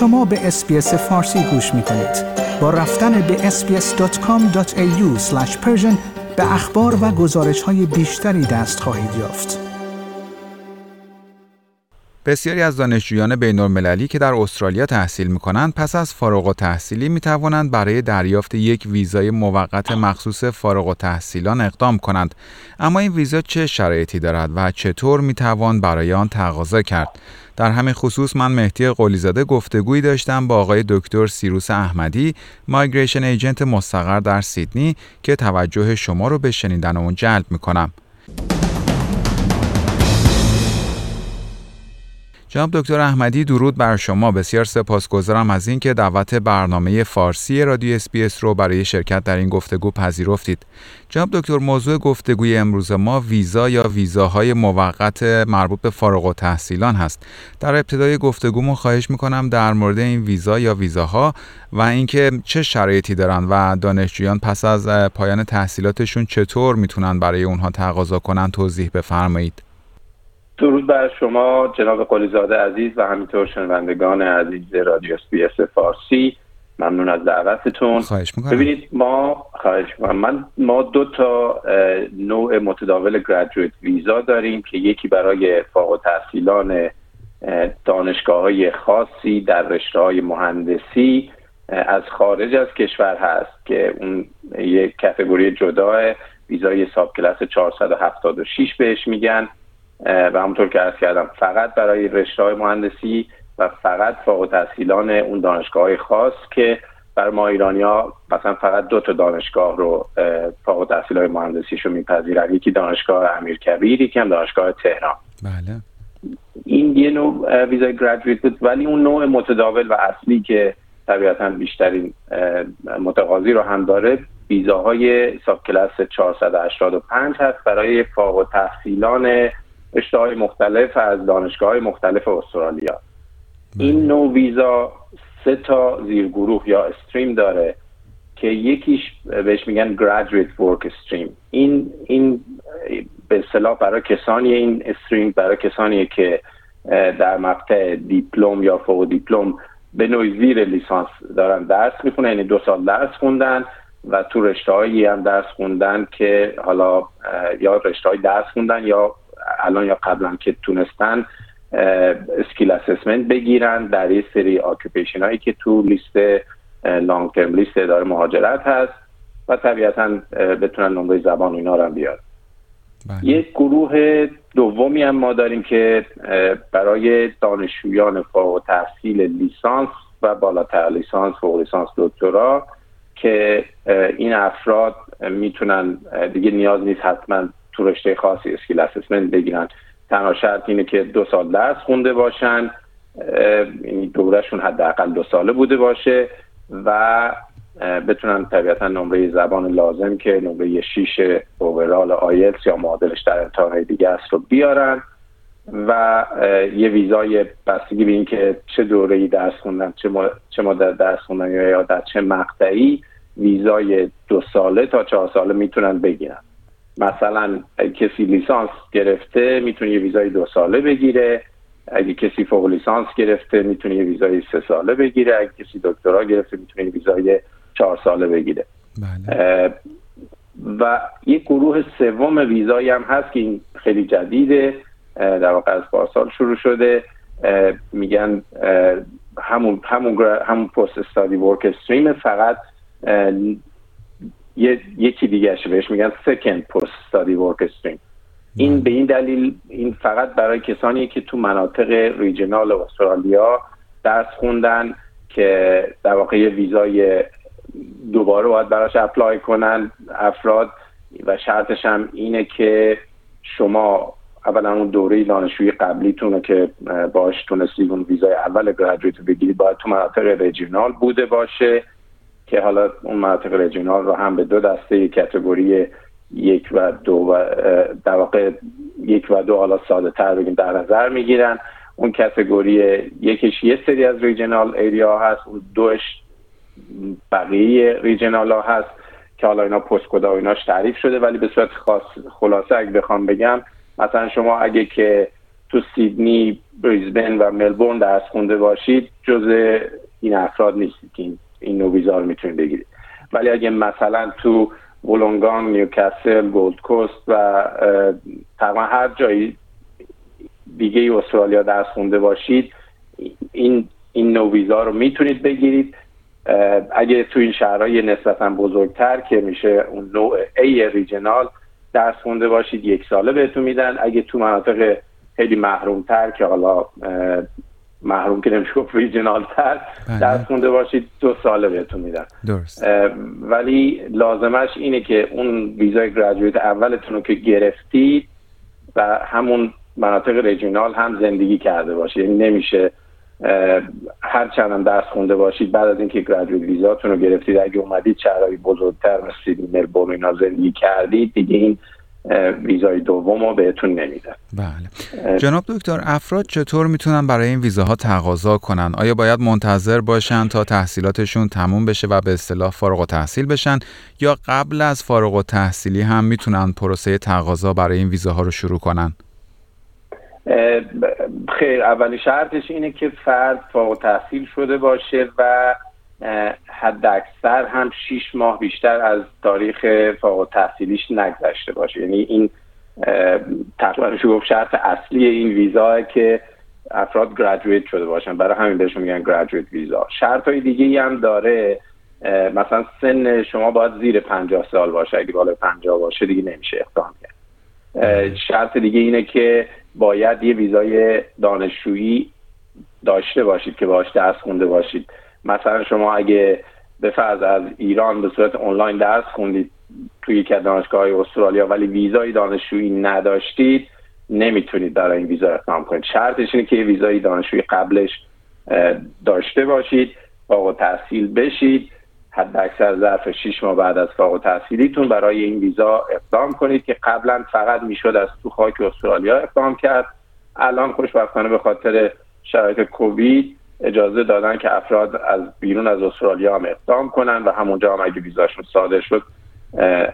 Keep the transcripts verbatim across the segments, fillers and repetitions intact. شما به اس‌بی‌اس فارسی گوش می‌کنید. با رفتن به اس بی اس دات کام دات ای یو اسلش پرشن به اخبار و گزارش‌های بیشتری دست خواهید یافت. بسیاری از دانشجویان بین‌المللی که در استرالیا تحصیل می‌کنند پس از فارغ التحصیلی می‌توانند برای دریافت یک ویزای موقت مخصوص فارغ التحصیلان اقدام کنند. اما این ویزا چه شرایطی دارد و چطور می‌توان برای آن تقاضا کرد؟ در همین خصوص من مهدی قلی‌زاده گفتگویی داشتم با آقای دکتر سیروس احمدی، مایگریشن ایجنت مستقر در سیدنی، که توجه شما رو به شنیدن اون جلب می‌کنم. جناب دکتر احمدی، درود بر شما. بسیار سپاسگزارم از اینکه دعوت برنامه فارسی رادیو اس بی اس رو برای شرکت در این گفتگو پذیرفتید. جناب دکتر، موضوع گفتگوی امروز ما ویزا یا ویزاهای موقت مربوط به فارغ التحصیلان هست. در ابتدای گفتگومون خواهش می‌کنم در مورد این ویزا یا ویزاها و اینکه چه شرایطی دارن و دانشجویان پس از پایان تحصیلاتشون چطور میتونن برای اونها تقاضا کنن توضیح بفرمایید. درود بر شما جناب قلی‌زاده عزیز و همینطور شنوندگان عزیز رادیو اس بی اس فارسی، ممنون از دعوتتون. ببینید ما خواهش می‌کنم من ما دو تا نوع متداول گریجویت ویزا داریم که یکی برای فارغ التحصیلان دانشگاه‌های خاصی در رشته‌های مهندسی از خارج از کشور هست که اون یک کاتگوری جداه، ویزای ساب کلاس چهارصد و هفتاد و شش بهش میگن و همونطور که عرض کردم فقط برای رشته‌های مهندسی و فقط فارغ التحصیلان اون دانشگاه‌های خاص که بر ما ایرانی‌ها مثلا فقط دو تا دانشگاه رو فارغ التحصیلان مهندسیشو می‌پذیرن، یکی دانشگاه امیرکبیر، یکی هم دانشگاه تهران. بله. این یه نوع ویزای گریجویت بود، ولی اون نوع متداول و اصلی که طبیعتاً بیشترین متقاضی رو هم داره، ویزاهای ساب کلاس چهارصد و هشتاد و پنج هست برای فارغ التحصیلان رشته‌های مختلف از دانشگاه‌های مختلف استرالیا. این نوع ویزا سه تا زیرگروه یا استریم داره که یکیش بهش میگن graduate work stream. این این به اصطلاح برای کسانی این استریم برای کسانی که در مقطع دیپلم یا فوق دیپلم به نوعی زیر لیسانس دارن درس میخونن، یعنی دو سال درس خوندن و تو رشته‌هایی هم درس خوندن که حالا یا رشته‌های درس خوندن یا الان یا قبلا که تونستن اسکیل اسسمنت بگیرن در یه سری آکوپیشن هایی که تو لیست لانگ ترم لیست اداره مهاجرت هست و طبیعتاً بتونن نمره زبان و اینا رو هم بیارن. یک گروه دومی هم ما داریم که برای دانشجویان فارغ التحصیل لیسانس و بالاتر، لیسانس، فوق لیسانس، دکترا، که این افراد میتونن دیگه نیاز نیست حتماً تو رشته خاصی اسکیل اسسمنت بگیرن، تنها شرط اینه که دو سال درس خونده باشن، یعنی دورهشون حداقل دو ساله بوده باشه و بتونن طبیعتا نمره زبان لازم که نمره شش اوورال آیلتس یا معادلش در امتحان‌های دیگه است رو بیارن و یه ویزای بستگی به این که چه دوره‌ای درس خوندن، چه چه مدت درس خوندن یا در چه مقطعی، ویزای دو ساله تا چهار ساله میتونن بگیرن. مثلا کسی لیسانس گرفته میتونه یه ویزای دو ساله بگیره، اگه کسی فوق لیسانس گرفته میتونه یه ویزای سه ساله بگیره، اگه کسی دکترا گرفته میتونه یه ویزای چهار ساله بگیره. بله. و یه گروه سوم ویزایی هم هست که این خیلی جدیده، در واقع از پارسال شروع شده، میگن همون همون همون پست استادی ورک استریم، فقط یه یکی دیگه اش بهش میگن سکند پست استادی ورک استریم. این به این دلیل این فقط برای کسانی که تو مناطق ریجنال استرالیا درس خوندن که در واقع ویزای دوباره باید براش اپلای کنن افراد و شرطش هم اینه که شما اولا اون دوره دانشجویی قبلیتون که باهاش تونستید اون ویزای اول گریجویت بگیرید باید تو مناطق ریجنال بوده باشه که حالا اون مناطق ریجنال رو هم به دو دسته کاتگوری یک و دو و در واقع یک و دو حالا ساده تر بگیم در نظر میگیرن. اون کاتگوری یکش یه سری از ریجنال ایریا هست، اون دوش بقیه ریجنال ها هست که حالا اینا پستکدا و ایناش تعریف شده، ولی به صورت خاص خلاصه اگه بخوام بگم مثلا شما اگه که تو سیدنی بریزبن و ملبورن درس خونده باشید جزء این افراد نیستید که این نوع ویزا رو میتونید بگیرید. ولی اگه مثلا تو ولونگان، نیوکاسل، گولد کوست و تقریبا هر جایی دیگه استرالیا درس خونده باشید این این نوع ویزا رو میتونید بگیرید. اگه تو این شهرهای نسبتا بزرگتر که میشه اون نوع ای ریجنال درس خونده باشید یک ساله بهتون میدن. اگه تو مناطق خیلی محرومتر که حالا محروم که نمیشه گفت ریجنالتر درس خونده باشید دو ساله بهتون میدن. درست. ولی لازمش اینه که اون ویزای گراجویت اولتون رو که گرفتید و همون مناطق ریجنال هم زندگی کرده باشید. یعنی نمیشه هر چند هم درس خونده باشید بعد از اینکه گراجویت ویزاتون رو گرفتید اگه اومدید شهرهای بزرگتر مثل سیدنی، ملبورن اینا زندگی کردید دیگه این ویزای دوم رو بهتون نمیدن. بله. جناب دکتر، افراد چطور میتونن برای این ویزاها تقاضا کنن؟ آیا باید منتظر باشن تا تحصیلاتشون تموم بشه و به اصطلاح فارغ التحصیل بشن یا قبل از فارغ التحصیلی هم میتونن پروسه تقاضا برای این ویزاها رو شروع کنن؟ خیر، اولین شرطش اینه که فرد فارغ تحصیل شده باشه و حد اکثر هم شیش ماه بیشتر از تاریخ فارغ تحصیلیش نگذشته باشه. یعنی این تقریبا میشه گفت شرط اصلی این ویزا که افراد گریجویت شده باشن، برای همین بهشون میگن گریجویت ویزا. شرطهای دیگه‌ای هم داره، مثلا سن شما باید زیر پنجاه سال باشه، اگه بالای پنجاه باشه دیگه نمیشه اقدام کرد. شرط دیگه اینه که باید یه ویزای دانشجویی داشته باشید که باهاش درس خونده باشید. مثلا شما اگه به فرض از ایران به صورت آنلاین درس خوندید توی یک دانشگاه استرالیا ولی ویزای دانشجویی نداشتید نمیتونید برای این ویزا اقدام کنید. شرطش اینه که یه ویزای دانشجویی قبلش داشته باشید، فارغ التحصیل بشید، حداکثر ظرف شش ماه بعد از فارغ التحصیلیتون برای این ویزا اقدام کنید که قبلا فقط میشد از تو خاک استرالیا اقدام کرد. الان خوشبختانه به خاطر شرایط کووید اجازه دادن که افراد از بیرون از استرالیا هم اقدام کنن و همونجا هم اگه ویزاشون صادر شد،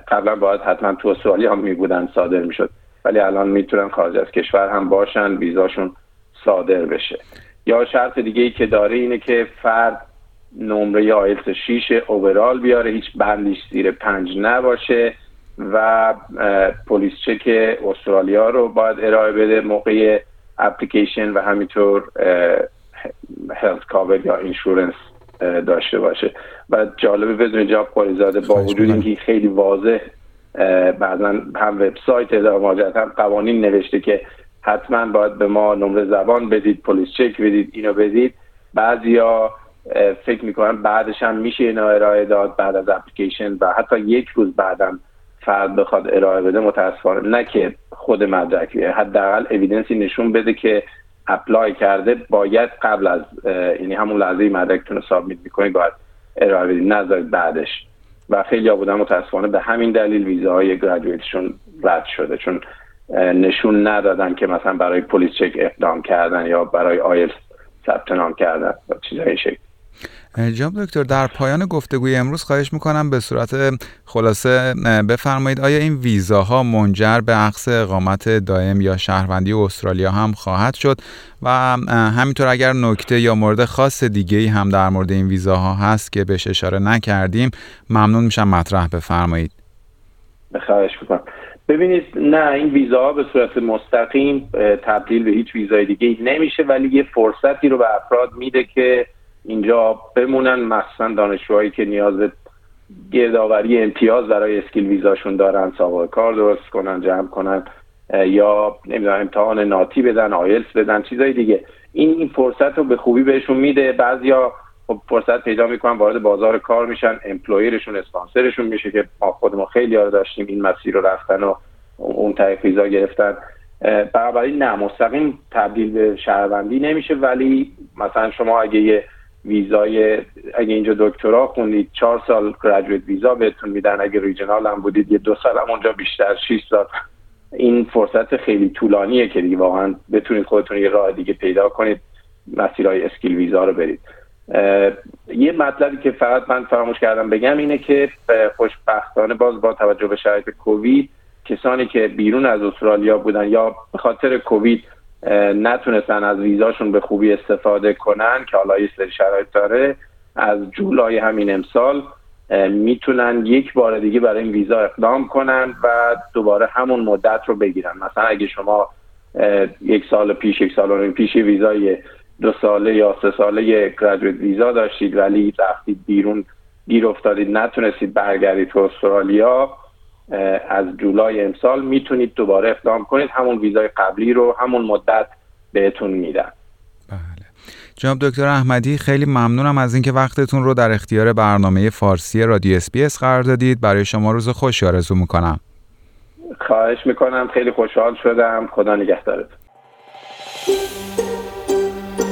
قبلا باید حتما تو استرالیا هم میبودن صادر میشد ولی الان میتونن خارج از کشور هم باشن ویزاشون صادر بشه. یا شرط دیگه ای که داره اینه که فرد نمره آیلتس شیش اوورال بیاره، هیچ بندیش زیر پنج نباشه و پلیس چک استرالیا رو باید ارائه بده موقع اپلیکیشن و همینطور هلت کاور یا اینشورنس داشته باشه. و جالبه بدون جاب قالیزاده با وجود اینکه خیلی واضح بعضا هم وبسایت اداره مهاجرت هم قوانین نوشته که حتما باید به ما نمره زبان بدید، پلیس چک بدید، اینو بدید، بعضیا فکر میکنن بعدش هم میشه اینا ارائه داد بعد از اپلیکیشن و حتی یک روز بعدم فرد بخواد ارائه بده. متاسفانه نه که خود مدرکیه، حداقل اوییدنسی نشون بده که اپلای کرده، باید قبل از یعنی همون لحظه مدرکتون رو سابمیت میکنید باید ارائه بدید، نذارید بعدش. و خیلی ها بودن متاسفانه به همین دلیل ویزاهای گریجویتشون رد شده چون نشون ندادن که مثلا برای پلیس چک اقدام کردن یا برای آیلتس ثبت نام کردن یا چیزهای شکلی. جناب دکتر، در پایان گفتگوی امروز خواهش میکنم به صورت خلاصه بفرمایید آیا این ویزاها منجر به اخذ اقامت دائم یا شهروندی استرالیا هم خواهد شد و همینطور اگر نکته یا مورد خاص دیگه‌ای هم در مورد این ویزاها هست که بهش اشاره نکردیم ممنون میشم مطرح بفرمایید. خواهش میکنم. ببینید، نه، این ویزاها به صورت مستقیم تبدیل به هیچ ویزای دیگه‌ای نمیشه ولی یه فرصتی رو به افراد میده که اینجا بمونن، مخصوصا دانشجوهایی که نیاز به گردآوری امتیاز برای اسکیل ویزاشون دارن، سابقه کار درست کنن، جمع کنن یا نمیدونم امتحان ناتی بدن، آیلتس بدن، چیزای دیگه. این این فرصت رو به خوبی بهشون میده. بعضیا خب فرصت پیدا میکنن وارد بازار کار میشن، امپلویرشون اسپانسرشون میشه که ما خودمون خیلی ها داشتیم این مسیر رو رفتن و اون طریق ویزا گرفتن. بنابراین نه، مستقیم تبدیل به شهروندی نمیشه ولی مثلا شما اگه یه ویزای اگه اینجا دکترا خوندید چهار سال گریجویت ویزا بهتون میدن، اگه ریجنال هم بودید یه دو سال هم اونجا بیشتر شش سال. این فرصت خیلی طولانیه که دیگه واقعا بتونید خودتون یه راه دیگه پیدا کنید، مسیرهای اسکیل ویزا رو برید. یه مطلبی که فقط من فراموش کردم بگم اینه که خوشبختانه باز با توجه به شرایط کووید کسانی که بیرون از استرالیا بودن یا به خاطر کووید نتونستن از ویزاشون به خوبی استفاده کنن که حالا یه سری شرایط داره، از جولای همین امسال میتونن یک بار دیگه برای این ویزا اقدام کنن و دوباره همون مدت رو بگیرن. مثلا اگه شما یک سال پیش یک سال و نیم پیش ویزای دو ساله یا سه ساله گریجویت ویزا داشتید ولی رفتید بیرون، گیر افتادید، نتونستید برگردید تو استرالیا، از جولای امسال میتونید دوباره اقدام کنید، همون ویزای قبلی رو همون مدت بهتون میدن. بله جناب دکتر احمدی، خیلی ممنونم از اینکه وقتتون رو در اختیار برنامه فارسی رادیو اس بی اس قرار دادید. برای شما روز خوشی آرزو میکنم. خواهش میکنم، خیلی خوشحال شدم. خدا نگهدارت.